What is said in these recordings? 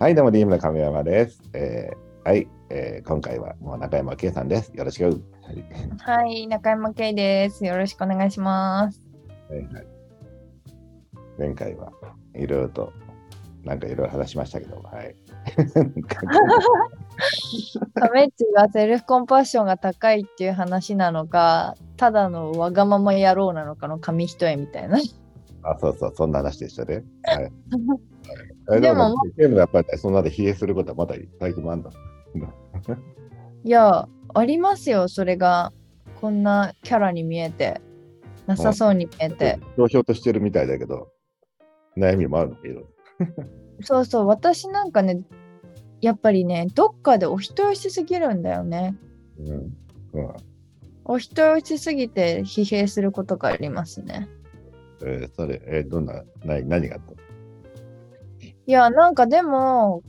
はい、どうも DM の亀山です。今回はもう中山圭さんです。よろしく。はい、中山圭です。よろしくお願いします。はいはい、前回はいろいろと話しましたけど、はい。亀っちがセルフコンパッションが高いっていう話なのか、ただのわがまま野郎なのかの紙一重みたいな。あ、そうそう、そんな話でしたね。はい。でもゲームやっぱりそんなで疲弊することはまだ最近もあんだ。いやありますよ、それがこんなキャラに見えてなさそうに見えてひょうひょうとしてるみたいだけど悩みもあるけどそうそう、私なんかねやっぱりねどっかでお人よしすぎるんだよね、うんうん、お人よしすぎて疲弊することがありますね。それ、どんな何があったの？いやなんかでも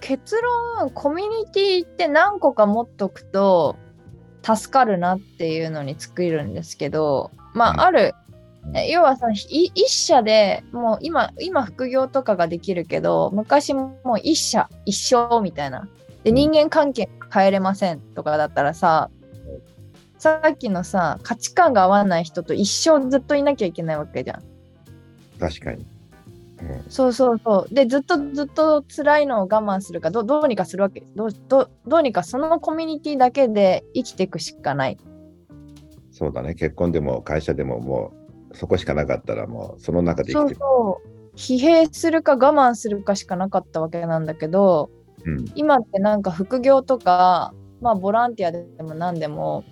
結論コミュニティって何個か持っとくと助かるなっていうのに尽きるんですけど、まあある要はさ一社でもう今副業とかができるけど昔もう一社一生みたいなで人間関係変えれませんとかだったらさっきのさ価値観が合わない人と一生ずっといなきゃいけないわけじゃん。確かに。そうそうそうでずっと辛いのを我慢するか どうにかするわけどうにかそのコミュニティだけで生きていくしかない。そうだね、結婚でも会社でももうそこしかなかったらもうその中で生きていく。そうそう、疲弊するか我慢するかしかなかったわけなんだけど、うん、今ってなんか副業とか、まあ、ボランティアでも何でも、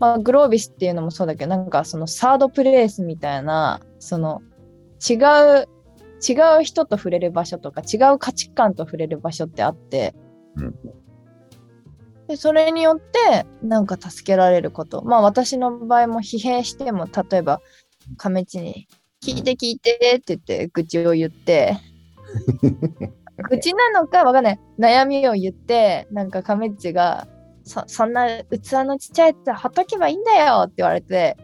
まあ、グロービスっていうのもそうだけどなんかそのサードプレイスみたいなその違う人と触れる場所とか違う価値観と触れる場所ってあって、うん、でそれによってなんか助けられることまあ私の場合も疲弊しても例えば亀地に聞いてって言って愚痴を言って愚痴なのかわかんない悩みを言ってなんか亀地が そんな器のちっちゃいやつはっとけばいいんだよって言われて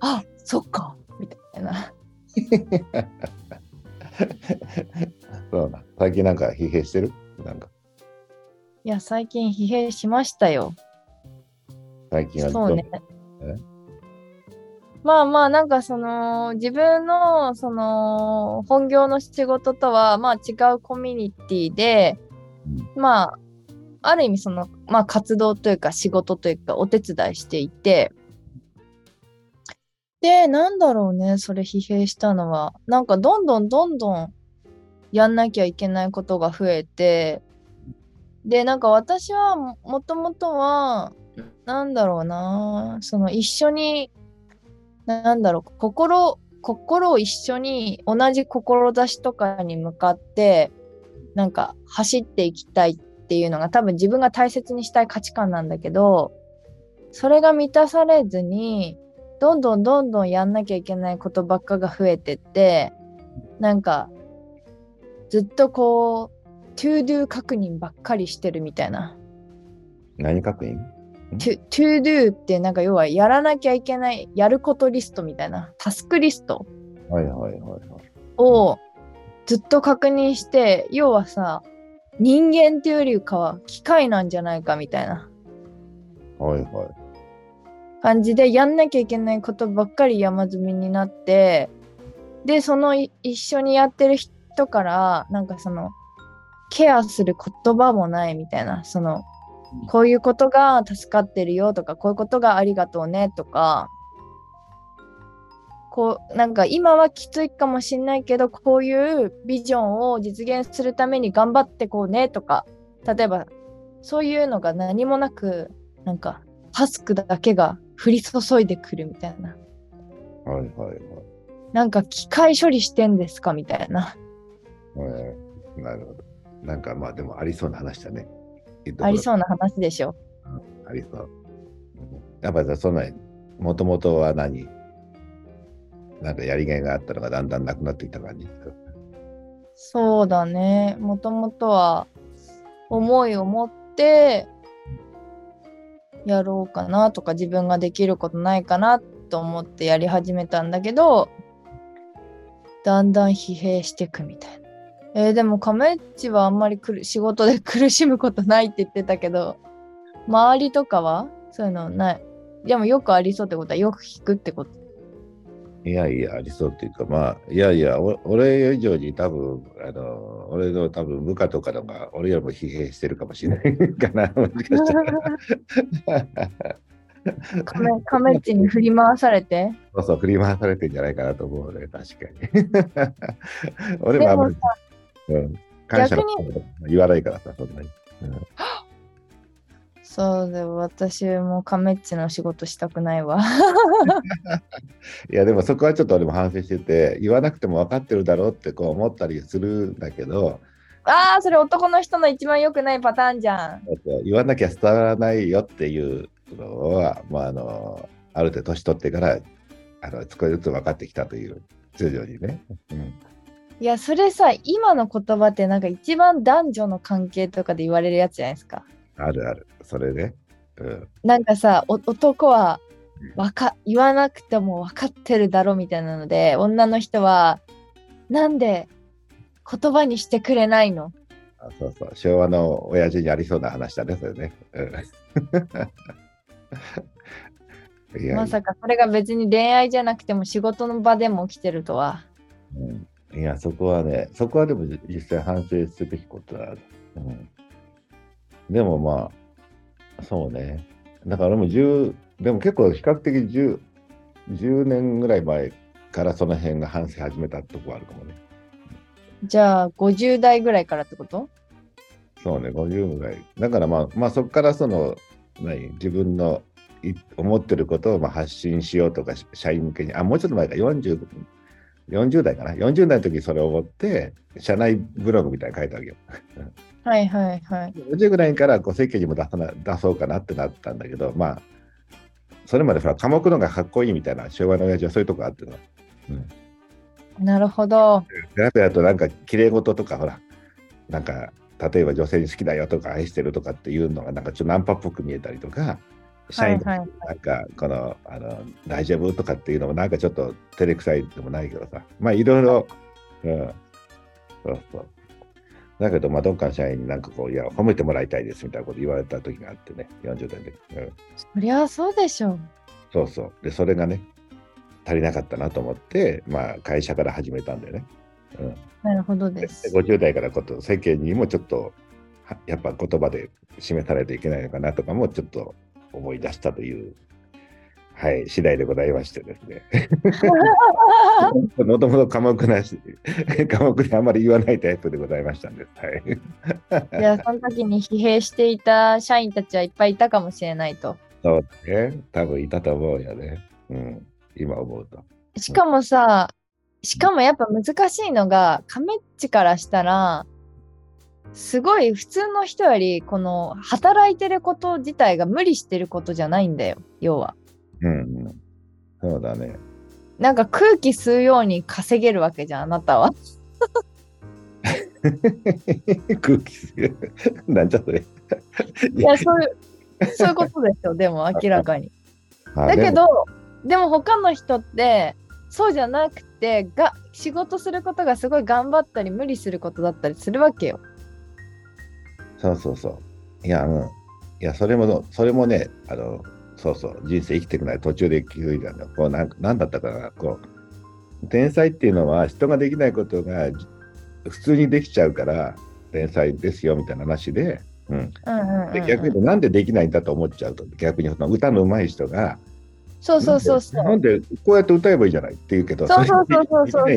あそっかみたいなそうな最近なんか疲弊してる？なんかいや最近疲弊しましたよ。最近はそうね。まあなんかその自分のその本業の仕事とはまあ違うコミュニティで、うん、まあある意味そのまあ活動というか仕事というかお手伝いしていて。で、なんだろうね、それ疲弊したのは、なんかどんどんやんなきゃいけないことが増えて、で、なんか私はもともとは、なんだろうな、その一緒に、なんだろう、心を一緒に同じ志とかに向かって、なんか走っていきたいっていうのが多分自分が大切にしたい価値観なんだけど、それが満たされずに、どんどんやんなきゃいけないことばっかが増えてってなんかずっとこう to do 確認ばっかりしてるみたいな。何確認？ to do ってなんか要はやらなきゃいけないやることリストみたいなタスクリストをずっと確認して要はさ人間っていうよりかは機械なんじゃないかみたいな。はいはい感じでやんなきゃいけないことばっかり山積みになってでその一緒にやってる人からなんかそのケアする言葉もないみたいなそのこういうことが助かってるよとかこういうことがありがとうねとかこうなんか今はきついかもしんないけどこういうビジョンを実現するために頑張ってこうねとか例えばそういうのが何もなくなんかタスクだけが降り注いでくるみたいな、はいはいはい、なんか機械処理してんですかみたいな、なるほど。なんかまあでもありそうな話だね。ありそうな話でしょ、うん、ありそう。やっぱりそんなもともとはなんかやりがいがあったのがだんだんなくなってきた感じ。そうだね、もともとは思いを持ってやろうかなとか自分ができることないかなと思ってやり始めたんだけどだんだん疲弊していくみたいな。でも亀っちはあんまり仕事で苦しむことないって言ってたけど、周りとかはそういうのない？でもよくありそうってことはよく聞くってこと？いやいや、ありそうっていうか、まあ、いやいや、俺以上に多分、俺の多分部下とかのが俺よりも疲弊してるかもしれないかな、もしかしたら。亀っちに振り回されてそう振り回されてんじゃないかなと思うね、確かに。俺もあんまり、感謝のこと言わないからさ、そんなに。そうで、私も亀っちの仕事したくないわ。いやでもそこはちょっと俺も反省してて、言わなくても分かってるだろうってこう思ったりするんだけど、ああそれ男の人の一番良くないパターンじゃん。言わなきゃ伝わらないよっていうのは、まあ、ある程度年取ってから少しずつ分かってきたという通常にね、うん、いやそれさ、今の言葉ってなんか一番男女の関係とかで言われるやつじゃないですか。あるある、それね、うん、なんかさ、男は言わなくても分かってるだろみたいなので、女の人はなんで言葉にしてくれないの。あ、そうそう、昭和の親父にありそうな話だね、それね、うん、いやまさかそれが別に恋愛じゃなくても仕事の場でも起きてるとは、うん、いやそこはね、そこはでも実際反省すべきことはある、うん。でもまあそうね、だからもうでも結構比較的10年ぐらい前からその辺が反省始めたとこあるかもね。じゃあ50代ぐらいからってこと？そうね、50ぐらいだから、まあそこからその自分の思ってることを発信しようとか、社員向けに、あ、もうちょっと前か、40代かな、40代の時にそれを思って社内ブログみたいに書いたわけよ。はいはいはい。50ぐらいから世間にも出そうかなってなったんだけど、まあそれまで科目のがかっこいいみたいな、昭和の親父はそういうとこあっての、うん、なるほど。だとなんか綺麗事とか、ほらなんか例えば女性に好きだよとか愛してるとかっていうのがなんかちょっとナンパっぽく見えたりとか、社員とかなんかこの、はいはい、大丈夫とかっていうのもなんかちょっと照れくさいでもないけどさ、まあいろいろ、うん、そうそう。だけど、まあ、どっかの社員になんかこう、いや、褒めてもらいたいですみたいなこと言われた時があってね、40代で、うん。そりゃそうでしょう。そうそう。で、それがね、足りなかったなと思って、まあ、会社から始めたんだよね。うん、なるほどです。50代から世間にもちょっと、やっぱ言葉で示さないといけないのかなとかも、ちょっと思い出したという、はい、次第でございましてですね。もともと科目であんまり言わないタイプでございましたんです。はい。いや、その時に疲弊していた社員たちはいっぱいいたかもしれないと。そうですね。多分いたと思うよね。うん。今思うと。しかもやっぱ難しいのが、亀っちからしたら、すごい普通の人より、この働いてること自体が無理してることじゃないんだよ、要は。うん、そうだね。なんか空気吸うように稼げるわけじゃん、あなたは。空気吸う。なんじゃそれ。いや、そういうことでしょ、でも明らかに。だけど、でも他の人ってそうじゃなくて、仕事することがすごい頑張ったり無理することだったりするわけよ。そうそうそう。いや、うん。いや、それもね、そうそう、人生生きてくない途中で気づいたんだ。こうなんだったかな、こう天才っていうのは人ができないことが普通にできちゃうから天才ですよみたいな話で、うん、で逆になんでできないんだと思っちゃうと、逆に歌の上手い人がそうそうそうそう、なんでこうやって歌えばいいじゃないって言うけど、そうそうそうそうそうそうそう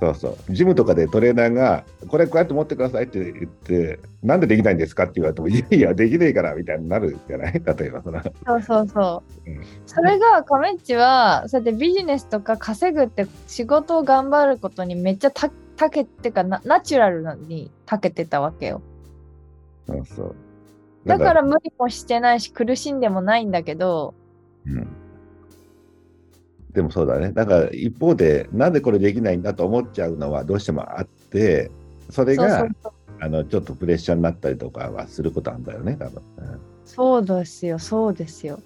そうそう、ジムとかでトレーナーがこれこうやって持ってくださいって言って、なんでできないんですかって言われても、いやいやできねえからみたいになるじゃない、例えばそうそうそう、うん、それが亀っちはそうやってビジネスとか稼ぐって仕事を頑張ることにめっちゃたけてかナチュラルにたけてたわけよ。そうそう、だから無理もしてないし苦しんでもないんだけど、うん、でもそうだね。だから一方でなんでこれできないんだと思っちゃうのはどうしてもあって、それがそうそう、ちょっとプレッシャーになったりとかはすることあるんだよね、多分、うん、そうですよそうですよ。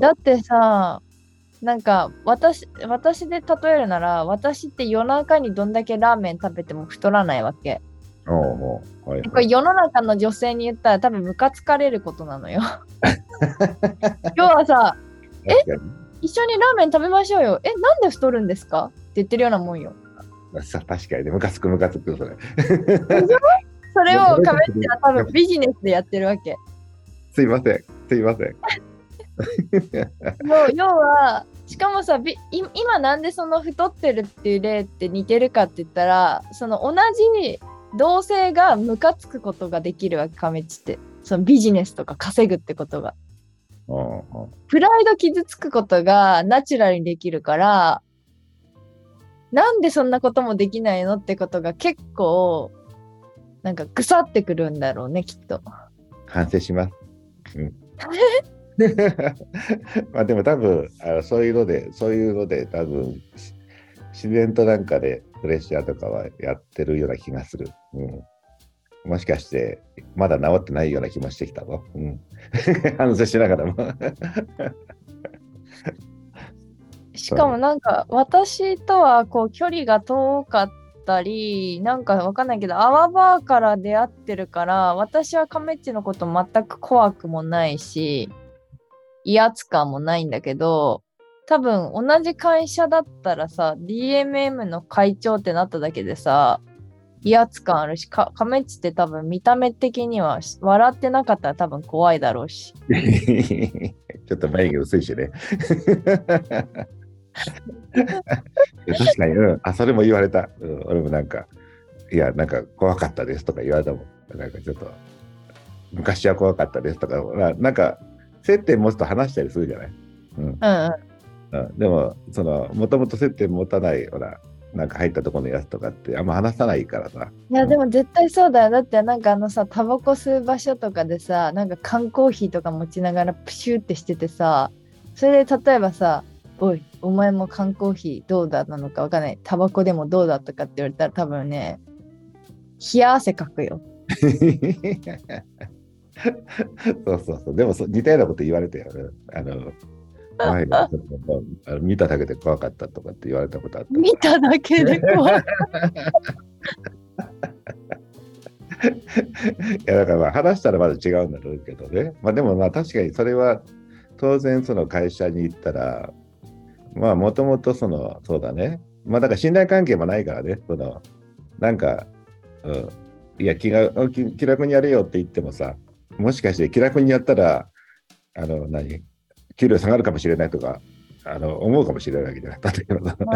だってさ、なんか私で例えるなら、私って夜中にどんだけラーメン食べても太らないわけ。はいはい、これ世の中の女性に言ったら多分ムカつかれることなのよ。今日はさ、一緒にラーメン食べましょうよ。なんで太るんですかって言ってるようなもんよ。さ、確かにね、ムカつくそれ。それをカメッチは多分ビジネスでやってるわけ。すいません。もう要は、しかもさ、今なんでその太ってるっていう例って似てるかって言ったら、その同じ同性がムカつくことができるわけ、カメッチって。そのビジネスとか稼ぐってことが。プライド傷つくことがナチュラルにできるから、なんでそんなこともできないのってことが結構なんか腐ってくるんだろうね、きっと。反省します、うん、まあでも多分そういうので多分自然となんかでプレッシャーとかはやってるような気がする、うん、もしかしてまだ治ってないような気もしてきたぞ、うん、反省しながらもしかもなんか私とはこう距離が遠かったりなんかわかんないけど、泡バーから出会ってるから、私はカメッチのこと全く怖くもないし威圧感もないんだけど、多分同じ会社だったらさ、 DMM の会長ってなっただけでさ、威圧感あるし、カメッチって多分見た目的には笑ってなかったら多分怖いだろうしちょっと眉毛薄いしね確かに、うん、あ、それも言われた、うん、俺もなんか、いやなんか怖かったですとか言われたもん。なんかちょっと昔は怖かったですとか、なんか接点持つと話したりするじゃない、うんうんうん、でもそのもともと接点持たないほらなんか入ったところのやつとかってあんま話さないからさ。いやでも絶対そうだよ。だってなんかあのさ、タバコ吸う場所とかでさ、なんか缶コーヒーとか持ちながらプシューってしててさ、それで例えばさ、おいお前も缶コーヒーどうだなのかわかんない、タバコでもどうだとかって言われたら多分ね、冷や汗かくよそうでも似たようなこと言われたよね。前の見ただけで怖かったとかって言われたことあった。見ただけで怖かったいやだからまあ話したらまだ違うんだろうけどね。まあでもまあ確かにそれは当然その会社に行ったら、まあもともとそのそうだね、まあだから信頼関係もないからね、そのなんか、うん、いや気楽にやれよって言ってもさ、もしかして気楽にやったら何給料下がるかもしれないとか思うかもしれないわけじゃない。な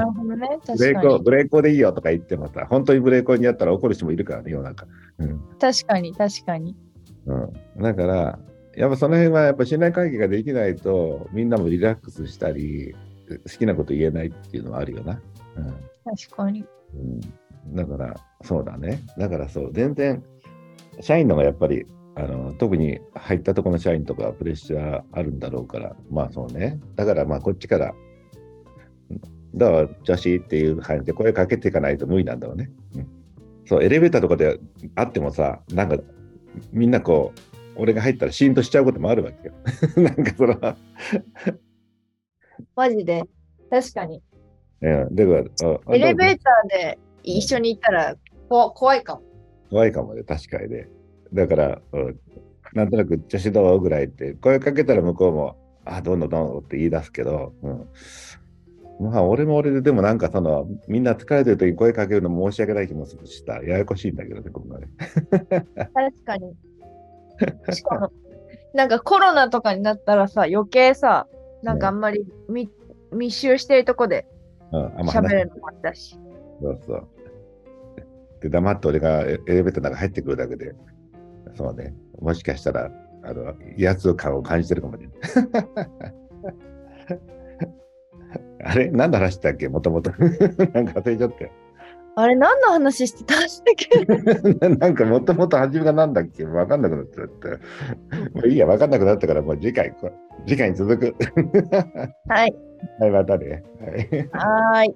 るほどね、確かに。ブレーコーでいいよとか言ってもさ、本当にブレーコーにやったら怒る人もいるからね、世の中、うん、確かに、うん、だからやっぱその辺はやっぱ信頼関係ができないとみんなもリラックスしたり好きなこと言えないっていうのはあるよな、うん、確かに、うん、だからそうだね。だからそう、全然社員の方がやっぱり特に入ったところの社員とかプレッシャーあるんだろうから、まあそうね、だからまあこっちからどう女子っていう感じで声かけていかないと無理なんだろうね、うん、そうエレベーターとかであってもさ、なんかみんなこう俺が入ったらシーンとしちゃうこともあるわけよなんかそのマジで確かに、うん、でエレベーターで一緒に行ったら、怖いかもね、確かにね。だから、うん、なんとなく女子どうぐらいって声かけたら向こうもあどんどんって言い出すけど、うん、まあ俺も俺で、でもなんかそのみんな疲れてる時に声かけるの申し訳ない気もするし、ややこしいんだけどね、ここまで確かに。しかもなんかコロナとかになったらさ、余計さ、なんかあんまり、ね、密集してるとこで喋るのもあったし、そうそうで黙って俺がエレベーターの中入ってくるだけで、そうね、もしかしたら威圧感を感じてるかもねあれ何の話したっけ、もともとなんか忘れちゃって、あれ何の話してたんだっけなんかもともと初めが何だっけ分かんなくなっちゃってもういいや、分かんなくなったから、もう次回に続くはい、またね、はい。